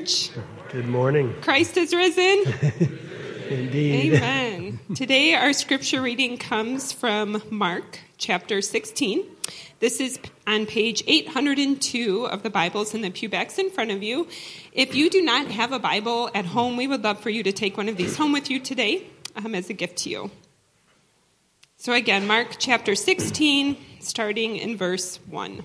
Church. Good morning. Christ is risen. Indeed. Amen. Today our scripture reading comes from Mark chapter 16. This is on page 802 of the Bibles in the pew backs in front of you. If you do not have a Bible at home, we would love for you to take one of these home with you today as a gift to you. So again, Mark chapter 16, starting in verse 1.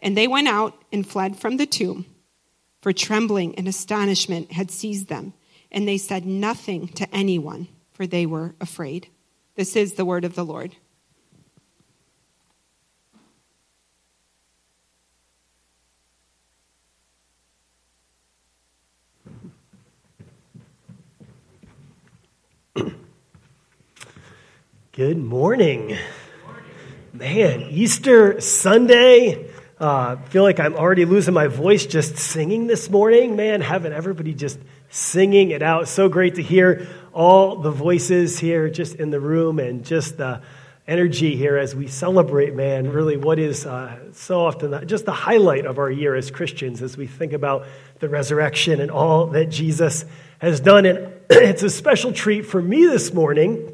And they went out and fled from the tomb, for trembling and astonishment had seized them, and they said nothing to anyone, for they were afraid. This is the word of the Lord. Good morning. Man, Easter Sunday. I feel like I'm already losing my voice just singing this morning. Man, having everybody just singing it out. So great to hear all the voices here just in the room and just the energy here as we celebrate, man, really what is so often just the highlight of our year as Christians as we think about the resurrection and all that Jesus has done. And it's a special treat for me this morning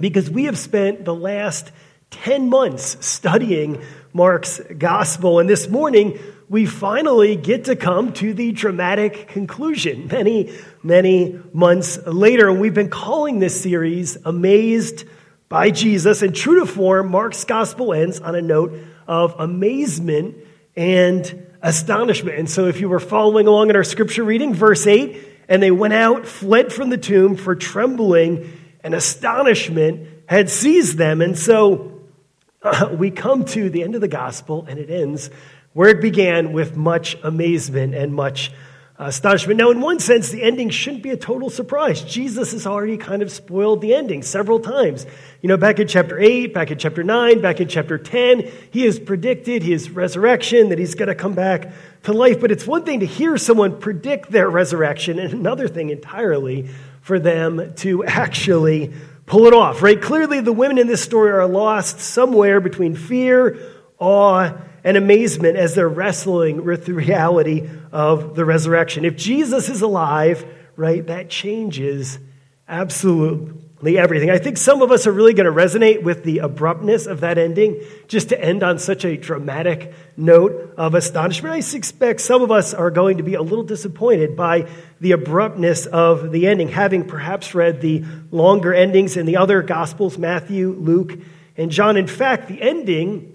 because we have spent the last 10 months studying Mark's gospel, and this morning we finally get to come to the dramatic conclusion many, many months later. And we've been calling this series Amazed by Jesus, and true to form, Mark's gospel ends on a note of amazement and astonishment. And so if you were following along in our scripture reading, verse 8, and they went out, fled from the tomb, for trembling and astonishment had seized them. And so we come to the end of the gospel, and it ends where it began, with much amazement and much astonishment. Now, in one sense, the ending shouldn't be a total surprise. Jesus has already kind of spoiled the ending several times. You know, back in chapter 8, back in chapter 9, back in chapter 10, he has predicted his resurrection, that he's going to come back to life. But it's one thing to hear someone predict their resurrection, and another thing entirely for them to actually pull it off, right? Clearly, the women in this story are lost somewhere between fear, awe, and amazement as they're wrestling with the reality of the resurrection. If Jesus is alive, right, that changes absolutely everything. I think some of us are really going to resonate with the abruptness of that ending, just to end on such a dramatic note of astonishment. I suspect some of us are going to be a little disappointed by the abruptness of the ending, having perhaps read the longer endings in the other Gospels, Matthew, Luke, and John. In fact, the ending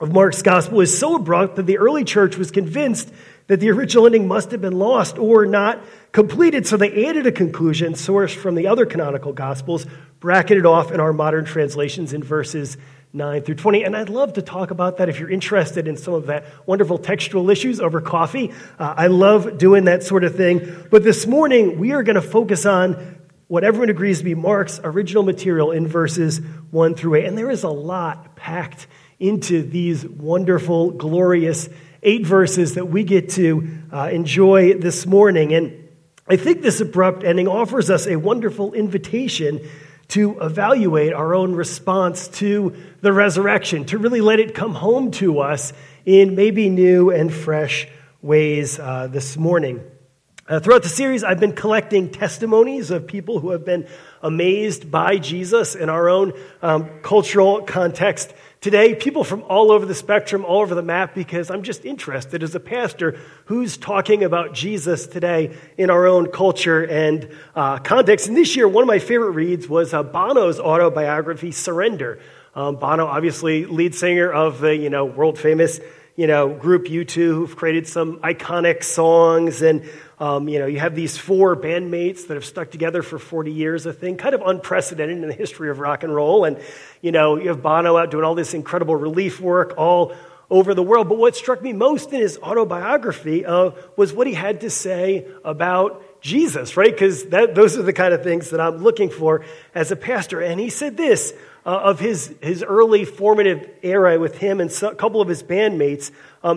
of Mark's Gospel is so abrupt that the early church was convinced that the original ending must have been lost or not completed, so they added a conclusion sourced from the other canonical Gospels, bracketed off in our modern translations in verses 9 through 20. And I'd love to talk about that if you're interested in some of that wonderful textual issues over coffee. I love doing that sort of thing. But this morning, we are going to focus on what everyone agrees to be Mark's original material in verses 1 through 8. And there is a lot packed into these wonderful, glorious 8 verses that we get to enjoy this morning. And I think this abrupt ending offers us a wonderful invitation to evaluate our own response to the resurrection, to really let it come home to us in maybe new and fresh ways this morning. Throughout the series, I've been collecting testimonies of people who have been amazed by Jesus in our own cultural context today. People from all over the spectrum, all over the map, because I'm just interested as a pastor who's talking about Jesus today in our own culture and context. And this year, one of my favorite reads was Bono's autobiography, Surrender. Bono, obviously, lead singer of the world-famous group U2, who've created some iconic songs, and you have these four bandmates that have stuck together for 40 years, a thing kind of unprecedented in the history of rock and roll. And, you have Bono out doing all this incredible relief work all over the world. But what struck me most in his autobiography was what he had to say about Jesus, right? Because those are the kind of things that I'm looking for as a pastor. And he said this of his early formative era with him and a couple of his bandmates.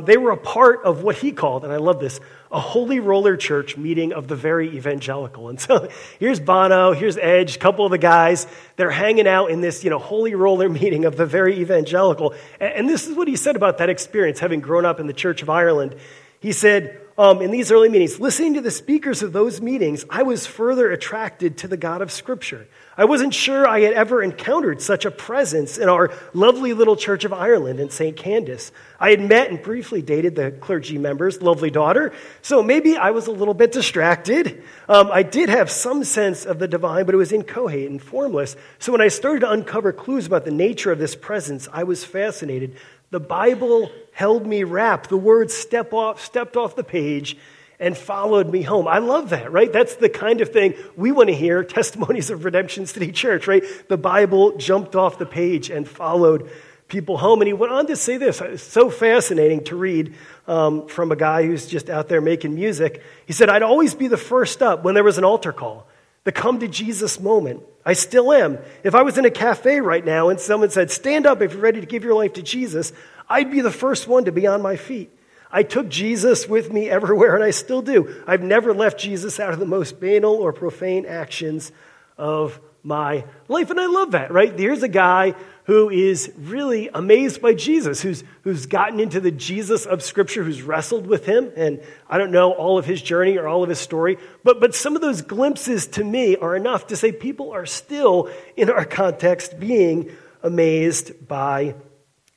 They were a part of what he called, and I love this, a holy roller church meeting of the very evangelical. And so here's Bono, here's Edge, a couple of the guys. They're hanging out in this, holy roller meeting of the very evangelical. And this is what he said about that experience, having grown up in the Church of Ireland. He said, in these early meetings, listening to the speakers of those meetings, I was further attracted to the God of Scripture. I wasn't sure I had ever encountered such a presence in our lovely little Church of Ireland in St. Candace. I had met and briefly dated the clergy member's lovely daughter, so maybe I was a little bit distracted. I did have some sense of the divine, but it was inchoate and formless. So when I started to uncover clues about the nature of this presence, I was fascinated. The Bible held me wrapped. The words stepped off the page and followed me home. I love that, right? That's the kind of thing we want to hear, testimonies of Redemption City Church, right? The Bible jumped off the page and followed people home. And he went on to say this. It's so fascinating to read from a guy who's just out there making music. He said, I'd always be the first up when there was an altar call, the come to Jesus moment. I still am. If I was in a cafe right now and someone said, stand up if you're ready to give your life to Jesus, I'd be the first one to be on my feet. I took Jesus with me everywhere, and I still do. I've never left Jesus out of the most banal or profane actions of my life. And I love that, right? Here's a guy who is really amazed by Jesus, who's gotten into the Jesus of Scripture, who's wrestled with him. And I don't know all of his journey or all of his story, but some of those glimpses to me are enough to say people are still, in our context, being amazed by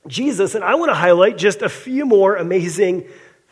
Jesus. And I want to highlight just a few more amazing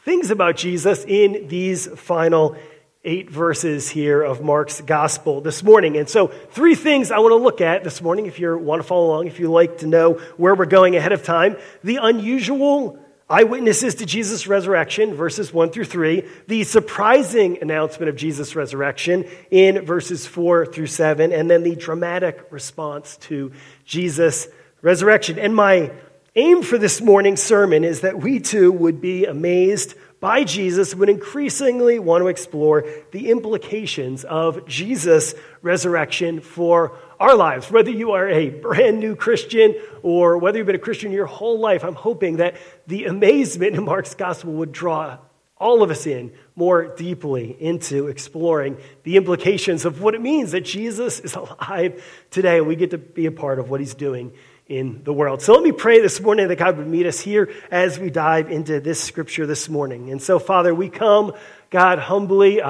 things about Jesus in these final 8 verses here of Mark's gospel this morning. And so 3 things I want to look at this morning if you want to follow along, if you like to know where we're going ahead of time. The unusual eyewitnesses to Jesus' resurrection, verses 1-3. The surprising announcement of Jesus' resurrection in verses 4-7. And then the dramatic response to Jesus' resurrection. And my aim for this morning's sermon is that we too would be amazed by Jesus, would increasingly want to explore the implications of Jesus' resurrection for our lives. Whether you are a brand new Christian or whether you've been a Christian your whole life, I'm hoping that the amazement in Mark's gospel would draw all of us in more deeply into exploring the implications of what it means that Jesus is alive today and we get to be a part of what he's doing in the world. So let me pray this morning that God would meet us here as we dive into this scripture this morning. And so, Father, we come, God, humbly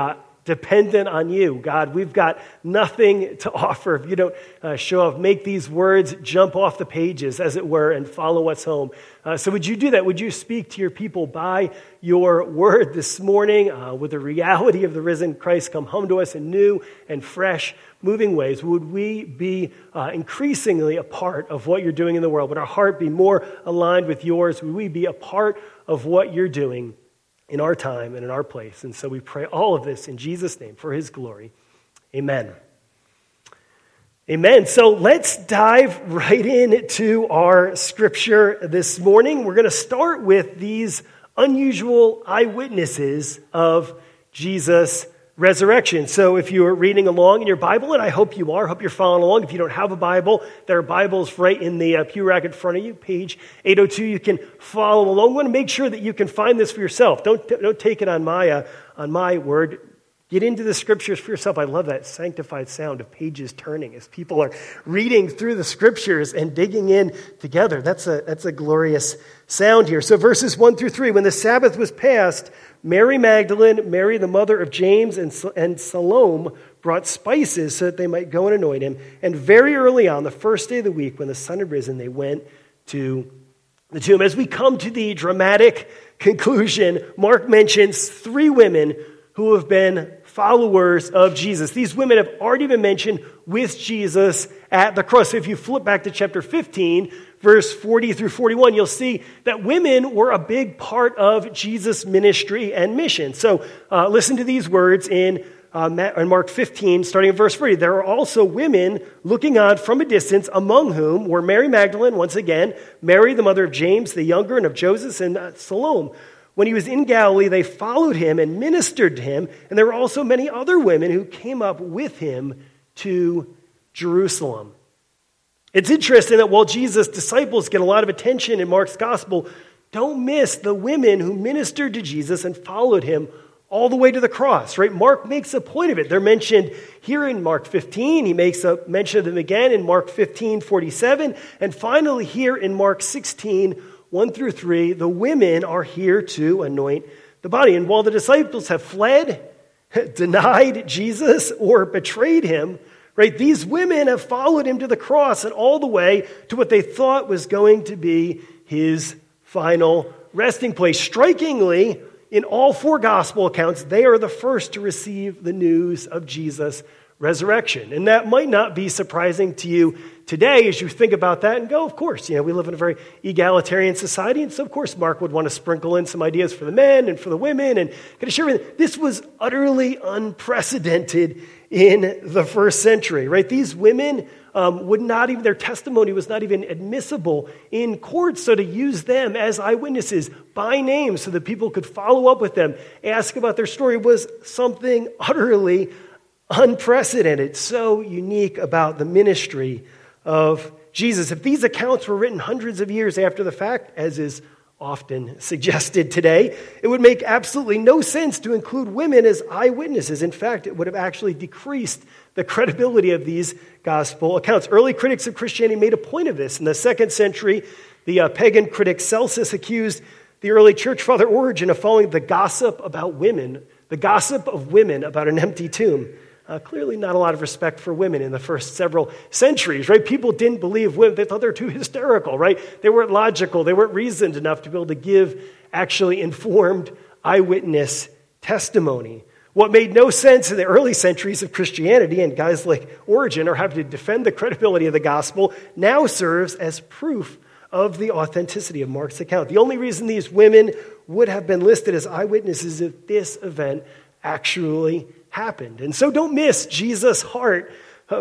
dependent on you. God, we've got nothing to offer if you don't show up. Make these words jump off the pages, as it were, and follow us home. So would you do that? Would you speak to your people by your word this morning? With the reality of the risen Christ come home to us in new and fresh, moving ways. Would we be increasingly a part of what you're doing in the world? Would our heart be more aligned with yours? Would we be a part of what you're doing in our time and in our place? And so we pray all of this in Jesus' name for his glory. Amen. Amen. So let's dive right into our scripture this morning. We're going to start with these unusual eyewitnesses of Jesus' resurrection. So if you are reading along in your Bible, and I hope you are, hope you're following along. If you don't have a Bible, there are Bibles right in the pew rack in front of you, page 802. You can follow along. I want to make sure that you can find this for yourself. Don't take it on my word. Get into the scriptures for yourself. I love that sanctified sound of pages turning as people are reading through the scriptures and digging in together. That's a glorious sound here. So verses 1-3, when the Sabbath was passed, Mary Magdalene, Mary the mother of James, and Salome brought spices so that they might go and anoint him. And very early on, the first day of the week, when the sun had risen, they went to the tomb. As we come to the dramatic conclusion, Mark mentions three women who have been followers of Jesus. These women have already been mentioned with Jesus at the cross. So if you flip back to chapter 15, verse 40-41, you'll see that women were a big part of Jesus' ministry and mission. So listen to these words in Mark 15, starting at verse 40. There are also women looking on from a distance, among whom were Mary Magdalene, once again, Mary, the mother of James the younger, and of Joseph, and Salome. When he was in Galilee, they followed him and ministered to him, and there were also many other women who came up with him to Jerusalem. It's interesting that while Jesus' disciples get a lot of attention in Mark's gospel, don't miss the women who ministered to Jesus and followed him all the way to the cross, right? Mark makes a point of it. They're mentioned here in Mark 15. He makes a mention of them again in Mark 15:47. And finally here in Mark 16:1-3, the women are here to anoint the body. And while the disciples have fled, denied Jesus, or betrayed him, right, these women have followed him to the cross and all the way to what they thought was going to be his final resting place. Strikingly, in all four gospel accounts, they are the first to receive the news of Jesus' resurrection. And that might not be surprising to you today as you think about that and go, of course, you know, we live in a very egalitarian society, and so of course Mark would want to sprinkle in some ideas for the men and for the women and kind of share with them. This was utterly unprecedented in the first century, right? These women their testimony was not even admissible in court. So to use them as eyewitnesses by name so that people could follow up with them, ask about their story, was something utterly unprecedented, so unique about the ministry of Jesus. If these accounts were written hundreds of years after the fact, as is often suggested today, it would make absolutely no sense to include women as eyewitnesses. In fact, it would have actually decreased the credibility of these gospel accounts. Early critics of Christianity made a point of this. In the second century, the pagan critic Celsus accused the early church father Origen of following the gossip of women about an empty tomb. Clearly not a lot of respect for women in the first several centuries, right? People didn't believe women. They thought they were too hysterical, right? They weren't logical. They weren't reasoned enough to be able to give actually informed eyewitness testimony. What made no sense in the early centuries of Christianity, and guys like Origen are having to defend the credibility of the gospel, now serves as proof of the authenticity of Mark's account. The only reason these women would have been listed as eyewitnesses if this event actually happened. And so don't miss Jesus' heart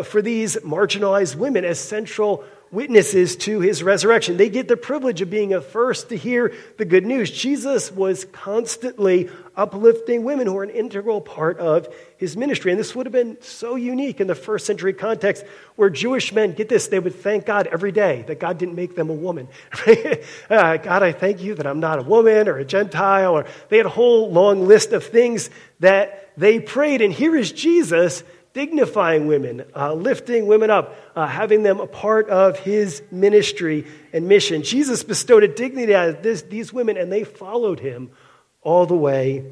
for these marginalized women as central witnesses to his resurrection. They get the privilege of being the first to hear the good news. Jesus was constantly uplifting women who are an integral part of his ministry. And this would have been so unique in the first century context where Jewish men, get this, they would thank God every day that God didn't make them a woman. Right? God, I thank you that I'm not a woman or a Gentile. Or they had a whole long list of things that they prayed. And here is Jesus dignifying women, lifting women up, having them a part of his ministry and mission. Jesus bestowed a dignity on these women, and they followed him all the way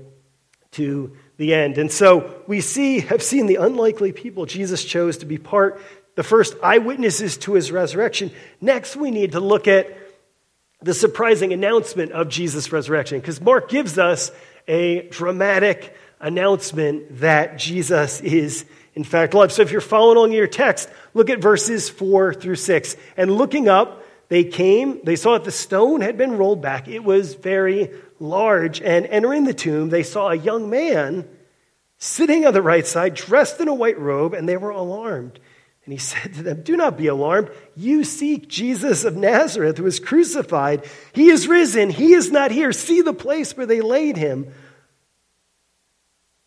to the end. And so we have seen the unlikely people Jesus chose to be the first eyewitnesses to his resurrection. Next, we need to look at the surprising announcement of Jesus' resurrection, because Mark gives us a dramatic announcement that Jesus is in fact alive. So if you're following along in your text, look at verses 4-6. And looking up, they saw that the stone had been rolled back. It was very large. And entering the tomb, they saw a young man sitting on the right side, dressed in a white robe, and they were alarmed. And he said to them, "Do not be alarmed. You seek Jesus of Nazareth, who was crucified. He is risen. He is not here. See the place where they laid him."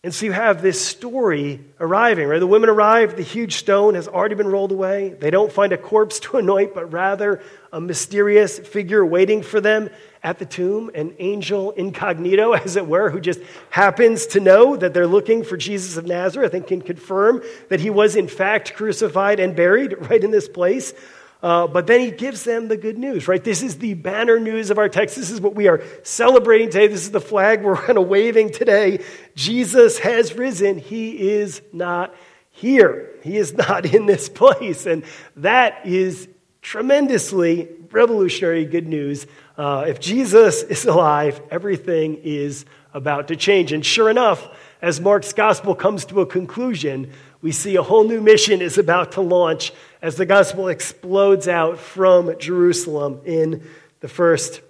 And so you have this story arriving, right? The women arrive. The huge stone has already been rolled away. They don't find a corpse to anoint, but rather a mysterious figure waiting for them at the tomb, an angel incognito, as it were, who just happens to know that they're looking for Jesus of Nazareth and can confirm that he was in fact crucified and buried right in this place. But then he gives them the good news, right? This is the banner news of our text. This is what we are celebrating today. This is the flag we're kind of waving today. Jesus has risen. He is not here. He is not in this place. And that is tremendously revolutionary good news. If Jesus is alive, everything is about to change. And sure enough, as Mark's gospel comes to a conclusion, we see a whole new mission is about to launch as the gospel explodes out from Jerusalem in the first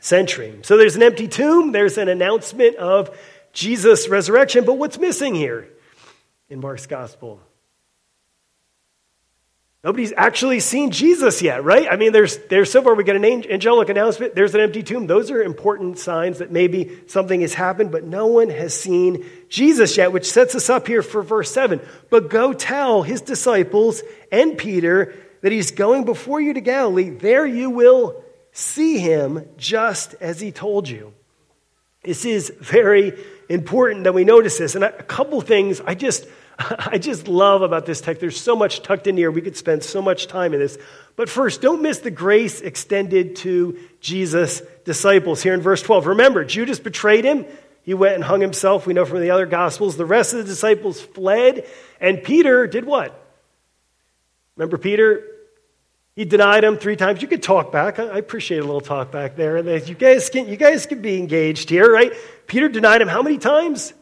century. So there's an empty tomb. There's an announcement of Jesus' resurrection. But what's missing here in Mark's gospel? Nobody's actually seen Jesus yet, right? I mean, there's so far we get an angelic announcement. There's an empty tomb. Those are important signs that maybe something has happened, but no one has seen Jesus yet, which sets us up here for verse 7. But go tell his disciples and Peter that he's going before you to Galilee. There you will see him just as he told you. This is very important that we notice this. And a couple things I just love about this text. There's so much tucked in here. We could spend so much time in this. But first, don't miss the grace extended to Jesus' disciples here in verse 12. Remember, Judas betrayed him. He went and hung himself. We know from the other Gospels. The rest of the disciples fled. And Peter did what? Remember Peter? He denied him 3 times. You could talk back. I appreciate a little talk back there. And you guys can be engaged here, right? Peter denied him how many times?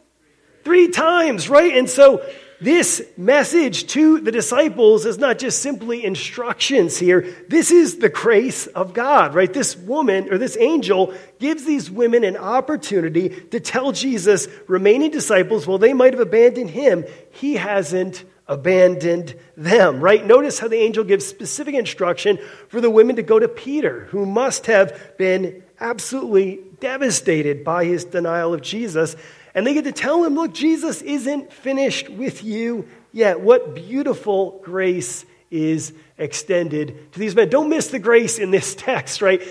3 times, right? And so this message to the disciples is not just simply instructions here. This is the grace of God, right? This woman or this angel gives these women an opportunity to tell Jesus' remaining disciples, well, they might have abandoned him. He hasn't abandoned them, right? Notice how the angel gives specific instruction for the women to go to Peter, who must have been absolutely devastated by his denial of Jesus. And they get to tell him, look, Jesus isn't finished with you yet. What beautiful grace is extended to these men. Don't miss the grace in this text, right?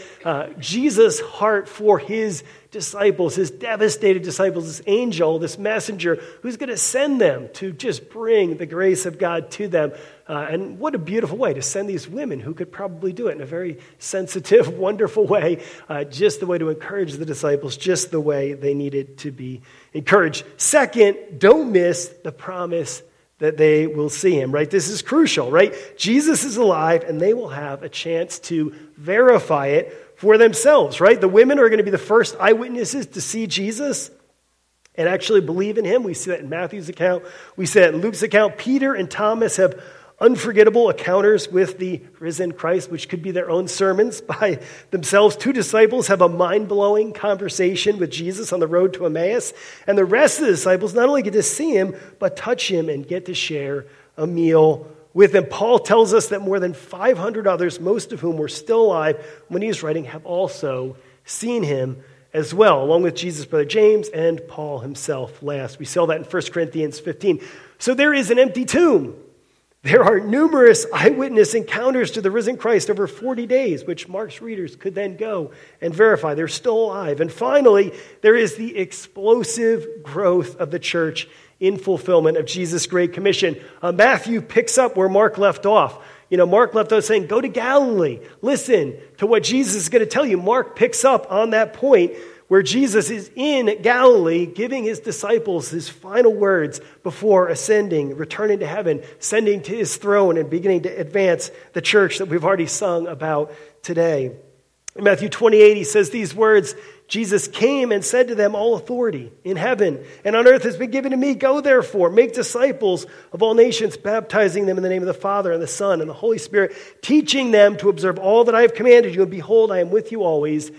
Jesus' heart for his disciples, his devastated disciples, this angel, this messenger, who's going to send them to just bring the grace of God to them. And what a beautiful way to send these women who could probably do it in a very sensitive, wonderful way, just the way to encourage the disciples, just the way they needed to be encouraged. Second, don't miss the promise that they will see him, right? This is crucial, right? Jesus is alive, and they will have a chance to verify it for themselves, right? The women are going to be the first eyewitnesses to see Jesus and actually believe in him. We see that in Matthew's account. We see that in Luke's account. Peter and Thomas have unforgettable encounters with the risen Christ, which could be their own sermons by themselves. 2 disciples have a mind-blowing conversation with Jesus on the road to Emmaus, and the rest of the disciples not only get to see him, but touch him and get to share a meal with him. Paul tells us that more than 500 others, most of whom were still alive when he was writing, have also seen him as well, along with Jesus' brother James and Paul himself last. We saw that in 1 Corinthians 15. So there is an empty tomb. There are numerous eyewitness encounters to the risen Christ over 40 days, which Mark's readers could then go and verify. They're still alive. And finally, there is the explosive growth of the church in fulfillment of Jesus' Great Commission. Matthew picks up where Mark left off. You know, Mark left off saying, go to Galilee. Listen to what Jesus is going to tell you. Mark picks up on that point where Jesus is in Galilee giving his disciples his final words before ascending, returning to heaven, sending to his throne, and beginning to advance the church that we've already sung about today. In Matthew 28, he says these words, Jesus came and said to them, all authority in heaven and on earth has been given to me. Go therefore, make disciples of all nations, baptizing them in the name of the Father and the Son and the Holy Spirit, teaching them to observe all that I have commanded you. And behold, I am with you always,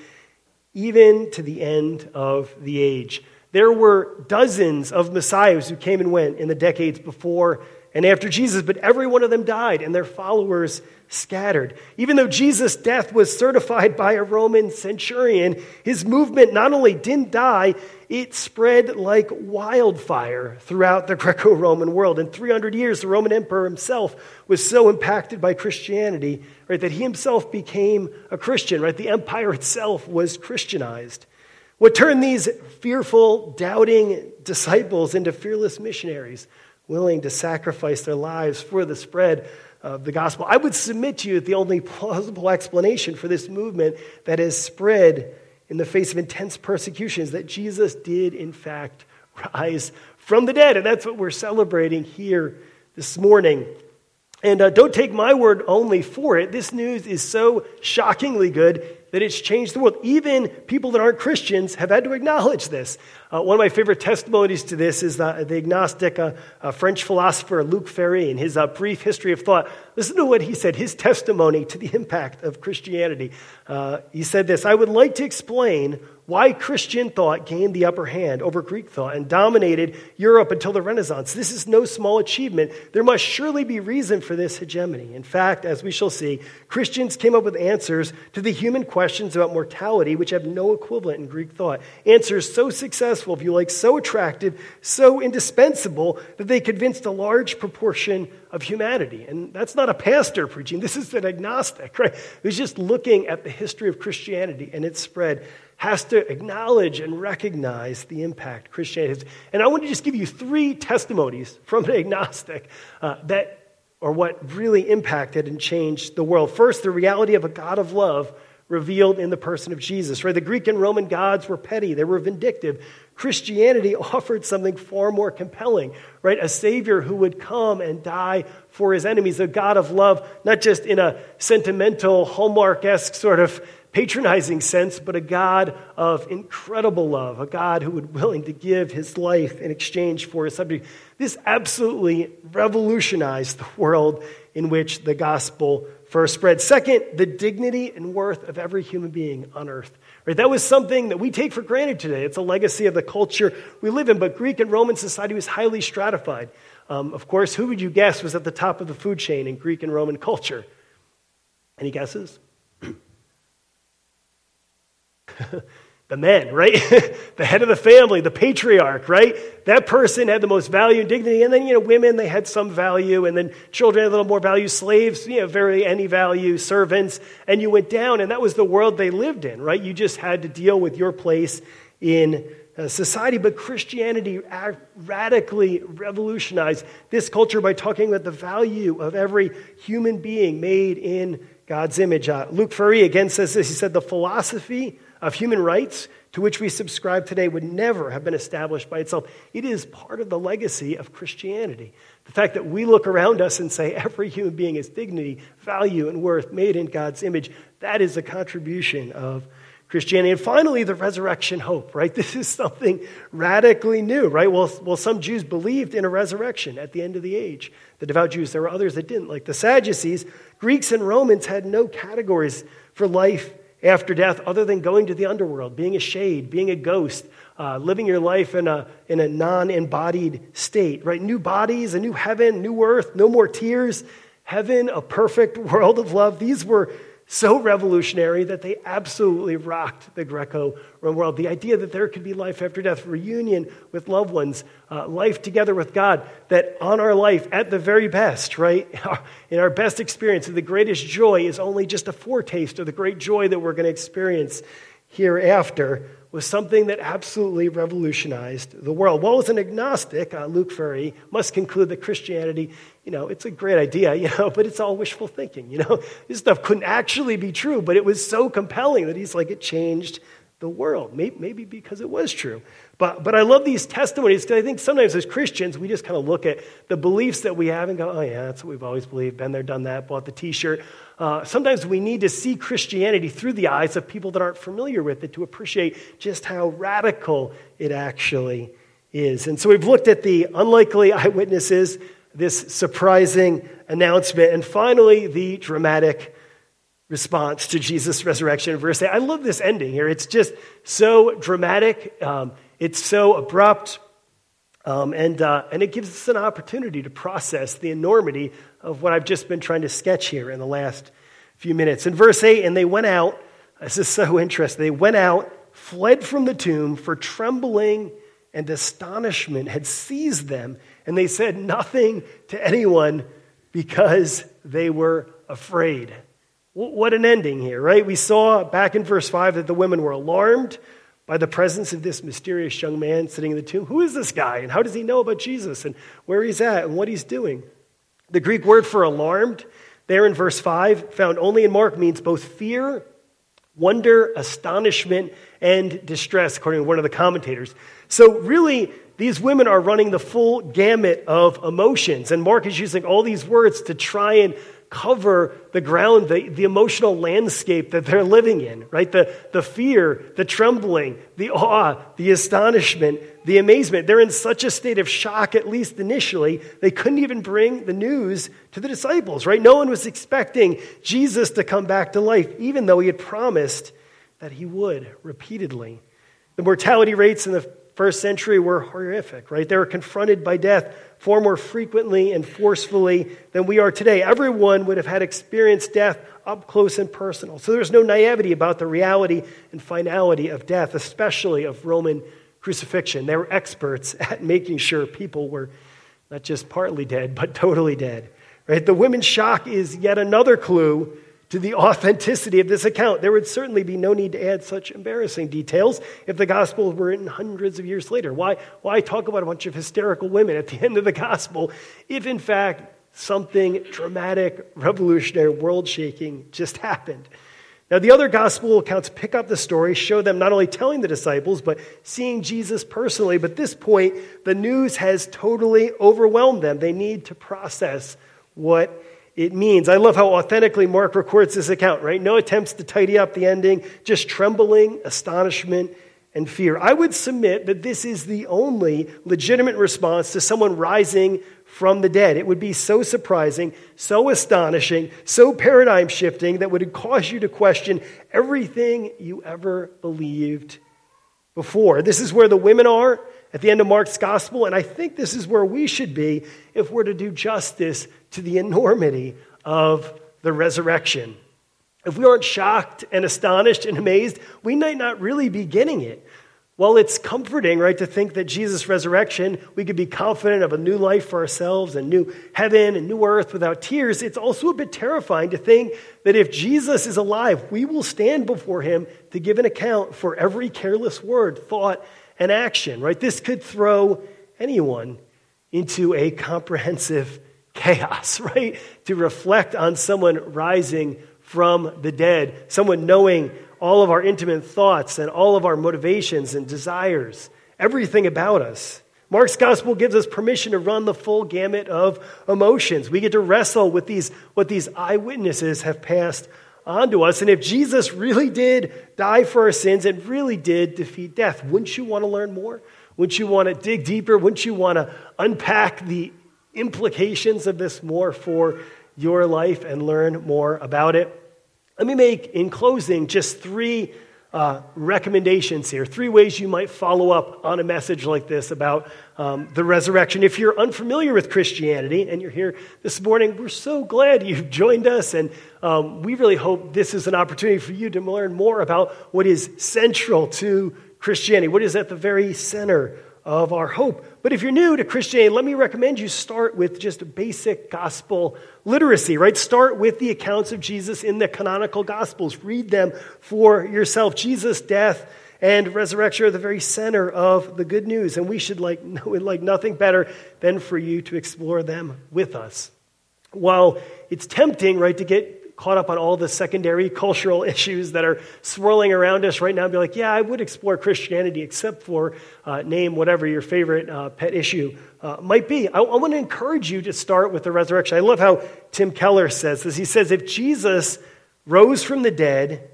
even to the end of the age. There were dozens of messiahs who came and went in the decades before and after Jesus, but every one of them died and their followers scattered. Even though Jesus' death was certified by a Roman centurion, his movement not only didn't die, it spread like wildfire throughout the Greco-Roman world. In 300 years, the Roman emperor himself was so impacted by Christianity, right, that he himself became a Christian, right? The empire itself was Christianized. What turned these fearful, doubting disciples into fearless missionaries, willing to sacrifice their lives for the spread of the gospel? I would submit to you that the only plausible explanation for this movement that has spread in the face of intense persecution is that Jesus did, in fact, rise from the dead. And that's what we're celebrating here this morning. And don't take my word only for it. This news is so shockingly good that it's changed the world. Even people that aren't Christians have had to acknowledge this. One of my favorite testimonies to this is the agnostic French philosopher Luc Ferry in his brief history of thought. Listen to what he said, his testimony to the impact of Christianity. He said this, "I would like to explain why Christian thought gained the upper hand over Greek thought and dominated Europe until the Renaissance. This is no small achievement. There must surely be reason for this hegemony. In fact, as we shall see, Christians came up with answers to the human questions about mortality which have no equivalent in Greek thought. Answers so successful, if you like, so attractive, so indispensable that they convinced a large proportion of humanity." And that's not a pastor preaching. This is an agnostic, right? Who's just looking at the history of Christianity and its spread. Has to acknowledge and recognize the impact Christianity has. And I want to just give you three testimonies from an agnostic that are what really impacted and changed the world. First, the reality of a God of love revealed in the person of Jesus. Right? The Greek and Roman gods were petty. They were vindictive. Christianity offered something far more compelling, right? A Savior who would come and die for his enemies, a God of love, not just in a sentimental, Hallmark-esque sort of patronizing sense, but a God of incredible love, a God who would willing to give his life in exchange for his subject. This absolutely revolutionized the world in which the gospel first spread. Second, the dignity and worth of every human being on earth. Right? That was something that we take for granted today. It's a legacy of the culture we live in, but Greek and Roman society was highly stratified. Of course, who would you guess was at the top of the food chain in Greek and Roman culture? Any guesses? The men, right? The head of the family, the patriarch, right? That person had the most value and dignity. And then, women, they had some value. And then children had a little more value. Slaves, very any value. Servants. And you went down, and that was the world they lived in, right? You just had to deal with your place in society. But Christianity radically revolutionized this culture by talking about the value of every human being made in God's image. Luc Ferry again says this. He said, "The philosophy of human rights to which we subscribe today would never have been established by itself." It is part of the legacy of Christianity. The fact that we look around us and say every human being is dignity, value, and worth made in God's image, that is the contribution of Christianity. And finally, the resurrection hope, right? This is something radically new, right? Well, some Jews believed in a resurrection at the end of the age. The devout Jews, there were others that didn't. Like the Sadducees, Greeks and Romans had no categories for life after death, other than going to the underworld, being a shade, being a ghost, living your life in a non-embodied state, right? New bodies, a new heaven, new earth, no more tears, heaven, a perfect world of love. These were so revolutionary that they absolutely rocked the Greco-Roman world. The idea that there could be life after death, reunion with loved ones, life together with God, that on our life at the very best, right, in our best experience, the greatest joy is only just a foretaste of the great joy that we're going to experience hereafter, was something that absolutely revolutionized the world. Well, as an agnostic, Luc Ferry must conclude that Christianity, it's a great idea, but it's all wishful thinking, This stuff couldn't actually be true, but it was so compelling that he's like, it changed the world, maybe because it was true. But I love these testimonies because I think sometimes as Christians, we just kind of look at the beliefs that we have and go, oh yeah, that's what we've always believed, been there, done that, bought the t-shirt. Sometimes we need to see Christianity through the eyes of people that aren't familiar with it to appreciate just how radical it actually is. And so we've looked at the unlikely eyewitnesses, this surprising announcement, and finally the dramatic response to Jesus' resurrection. Verse 8. I love this ending here. It's just so dramatic. It's so abrupt. And it gives us an opportunity to process the enormity of what I've just been trying to sketch here in the last few minutes. In verse 8, and they went out. This is so interesting. They went out, fled from the tomb, for trembling and astonishment had seized them, and they said nothing to anyone because they were afraid. What an ending here, right? We saw back in verse 5 that the women were alarmed by the presence of this mysterious young man sitting in the tomb. Who is this guy, and how does he know about Jesus, and where he's at, and what he's doing? The Greek word for alarmed there in verse 5, found only in Mark, means both fear, wonder, astonishment, and distress, according to one of the commentators. So really, these women are running the full gamut of emotions, and Mark is using all these words to try and cover the ground, the emotional landscape that they're living in, right? The fear, the trembling, the awe, the astonishment, the amazement. They're in such a state of shock, at least initially, they couldn't even bring the news to the disciples, right? No one was expecting Jesus to come back to life, even though he had promised that he would repeatedly. The mortality rates in the first century were horrific, right? They were confronted by death far more frequently and forcefully than we are today. Everyone would have had experienced death up close and personal. So there's no naivety about the reality and finality of death, especially of Roman crucifixion. They were experts at making sure people were not just partly dead, but totally dead, right? The women's shock is yet another clue to the authenticity of this account. There would certainly be no need to add such embarrassing details if the Gospels were written hundreds of years later. Why talk about a bunch of hysterical women at the end of the Gospel if, in fact, something dramatic, revolutionary, world-shaking just happened? Now, the other Gospel accounts pick up the story, show them not only telling the disciples, but seeing Jesus personally. But at this point, the news has totally overwhelmed them. They need to process what it means. I love how authentically Mark records this account, right? No attempts to tidy up the ending, just trembling, astonishment, and fear. I would submit that this is the only legitimate response to someone rising from the dead. It would be so surprising, so astonishing, so paradigm shifting that would cause you to question everything you ever believed before. This is where the women are at the end of Mark's Gospel, and I think this is where we should be if we're to do justice to the enormity of the resurrection. If we aren't shocked and astonished and amazed, we might not really be getting it. While it's comforting, right, to think that Jesus' resurrection, we could be confident of a new life for ourselves, a new heaven, a new earth without tears, it's also a bit terrifying to think that if Jesus is alive, we will stand before him to give an account for every careless word, thought, and action, right? This could throw anyone into a comprehensive chaos, right? To reflect on someone rising from the dead, someone knowing all of our intimate thoughts and all of our motivations and desires, everything about us. Mark's Gospel gives us permission to run the full gamut of emotions. We get to wrestle with what these eyewitnesses have passed on to us. And if Jesus really did die for our sins and really did defeat death, wouldn't you want to learn more? Wouldn't you want to dig deeper? Wouldn't you want to unpack the implications of this more for your life and learn more about it? Let me make, in closing, just three recommendations here, three ways you might follow up on a message like this about the resurrection. If you're unfamiliar with Christianity and you're here this morning, we're so glad you've joined us, and we really hope this is an opportunity for you to learn more about what is central to Christianity, what is at the very center of our hope. But if you're new to Christianity, let me recommend you start with just basic gospel literacy, right? Start with the accounts of Jesus in the canonical gospels. Read them for yourself. Jesus' death and resurrection are the very center of the good news, and we should like nothing better than for you to explore them with us. While it's tempting, right, to get caught up on all the secondary cultural issues that are swirling around us right now and be like, yeah, I would explore Christianity except for name whatever your favorite pet issue might be. I want to encourage you to start with the resurrection. I love how Tim Keller says this. He says, if Jesus rose from the dead,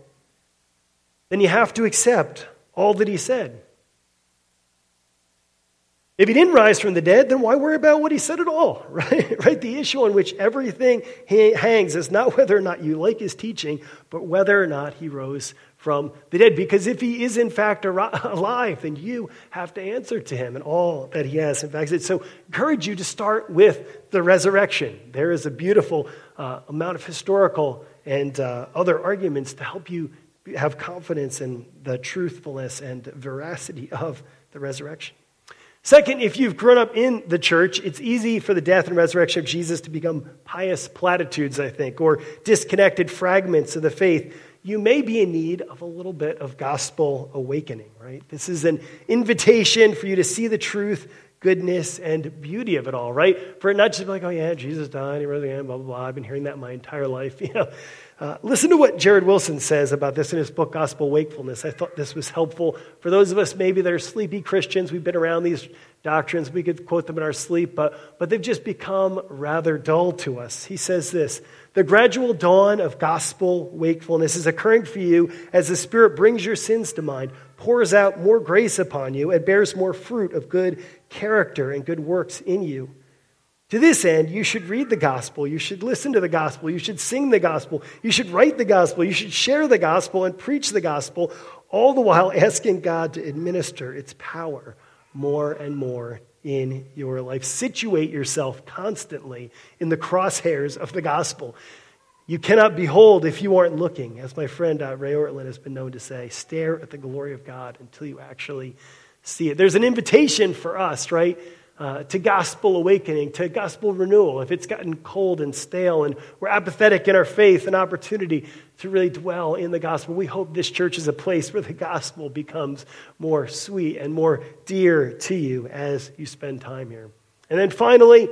then you have to accept all that he said. If he didn't rise from the dead, then why worry about what he said at all, right? Right? The issue on which everything hangs is not whether or not you like his teaching, but whether or not he rose from the dead. Because if he is in fact alive, then you have to answer to him and all that he has in fact said. So I encourage you to start with the resurrection. There is a beautiful amount of historical and other arguments to help you have confidence in the truthfulness and veracity of the resurrection. Second, if you've grown up in the church, it's easy for the death and resurrection of Jesus to become pious platitudes, I think, or disconnected fragments of the faith. You may be in need of a little bit of gospel awakening, right? This is an invitation for you to see the truth, goodness, and beauty of it all, right? For it not just to be like, oh yeah, Jesus died, he rose again, blah, blah, blah. I've been hearing that my entire life, you know. Listen to what Jared Wilson says about this in his book, Gospel Wakefulness. I thought this was helpful for those of us maybe that are sleepy Christians. We've been around these doctrines. We could quote them in our sleep, but they've just become rather dull to us. He says this, the gradual dawn of gospel wakefulness is occurring for you as the Spirit brings your sins to mind, pours out more grace upon you, and bears more fruit of good character and good works in you. To this end, you should read the gospel, you should listen to the gospel, you should sing the gospel, you should write the gospel, you should share the gospel and preach the gospel, all the while asking God to administer its power more and more in your life. Situate yourself constantly in the crosshairs of the gospel. You cannot behold if you aren't looking. As my friend Ray Ortlund has been known to say, stare at the glory of God until you actually see it. There's an invitation for us, right? To gospel awakening, to gospel renewal. If it's gotten cold and stale and we're apathetic in our faith, an opportunity to really dwell in the gospel. We hope this church is a place where the gospel becomes more sweet and more dear to you as you spend time here. And then finally,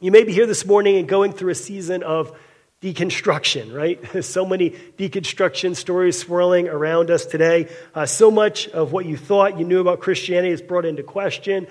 you may be here this morning and going through a season of deconstruction, right? So many deconstruction stories swirling around us today. So much of what you thought you knew about Christianity is brought into question.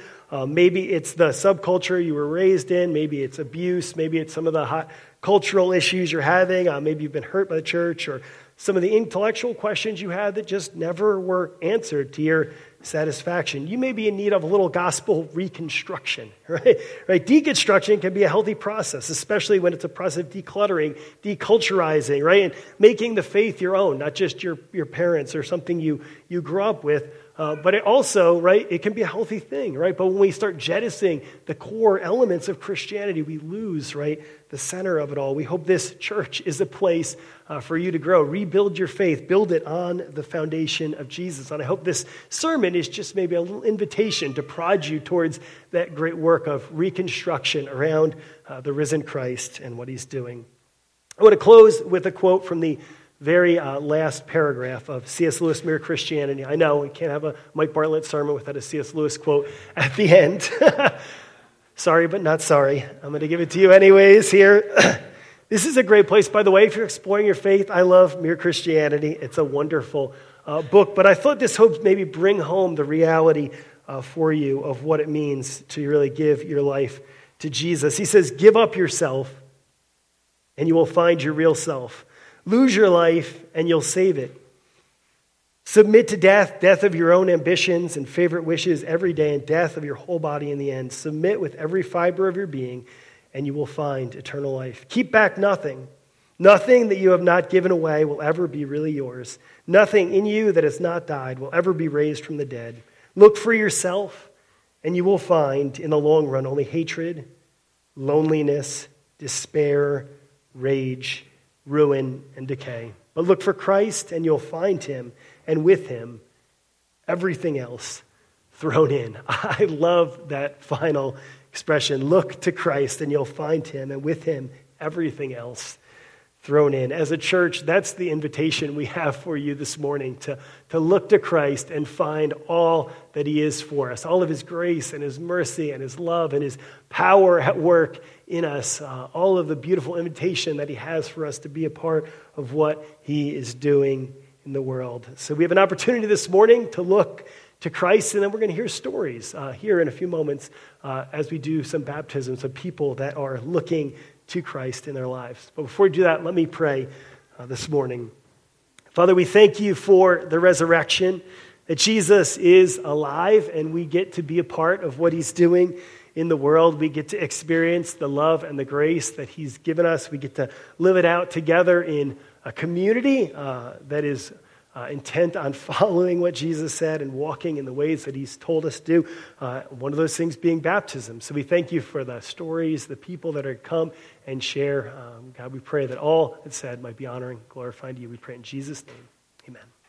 Maybe it's the subculture you were raised in. Maybe it's abuse. Maybe it's some of the hot cultural issues you're having. Maybe you've been hurt by the church or some of the intellectual questions you had that just never were answered to your satisfaction. You may be in need of a little gospel reconstruction, right? Deconstruction can be a healthy process, especially when it's a process of decluttering, deculturizing, right? And making the faith your own, not just your parents or something you grew up with. But it also, right, it can be a healthy thing, right? But when we start jettisoning the core elements of Christianity, we lose, right, the center of it all. We hope this church is a place for you to grow. Rebuild your faith. Build it on the foundation of Jesus. And I hope this sermon is just maybe a little invitation to prod you towards that great work of reconstruction around the risen Christ and what he's doing. I want to close with a quote from the very last paragraph of C.S. Lewis, Mere Christianity. I know we can't have a Mike Bartlett sermon without a C.S. Lewis quote at the end. Sorry, but not sorry. I'm going to give it to you anyways here. This is a great place, by the way, if you're exploring your faith. I love Mere Christianity. It's a wonderful book, but I thought this helped maybe bring home the reality for you of what it means to really give your life to Jesus. He says, give up yourself and you will find your real self. Lose your life and you'll save it. Submit to death, death of your own ambitions and favorite wishes every day, and death of your whole body in the end. Submit with every fiber of your being and you will find eternal life. Keep back nothing. Nothing that you have not given away will ever be really yours. Nothing in you that has not died will ever be raised from the dead. Look for yourself and you will find in the long run only hatred, loneliness, despair, rage, ruin, and decay. But look for Christ and you'll find him, and with him, everything else thrown in. I love that final expression. Look to Christ and you'll find him, and with him, everything else thrown in. As a church, that's the invitation we have for you this morning, to look to Christ and find all that he is for us, all of his grace and his mercy and his love and his power at work in us, all of the beautiful invitation that he has for us to be a part of what he is doing in the world. So we have an opportunity this morning to look to Christ, and then we're going to hear stories here in a few moments as we do some baptisms of people that are looking to Christ in their lives. But before we do that, let me pray this morning. Father, we thank you for the resurrection, that Jesus is alive and we get to be a part of what he's doing in the world. We get to experience the love and the grace that he's given us. We get to live it out together in a community that is intent on following what Jesus said and walking in the ways that he's told us to do. One of those things being baptism. So we thank you for the stories, the people that are come and share. God, we pray that all that's said might be honoring, glorifying to you. We pray in Jesus' name. Amen.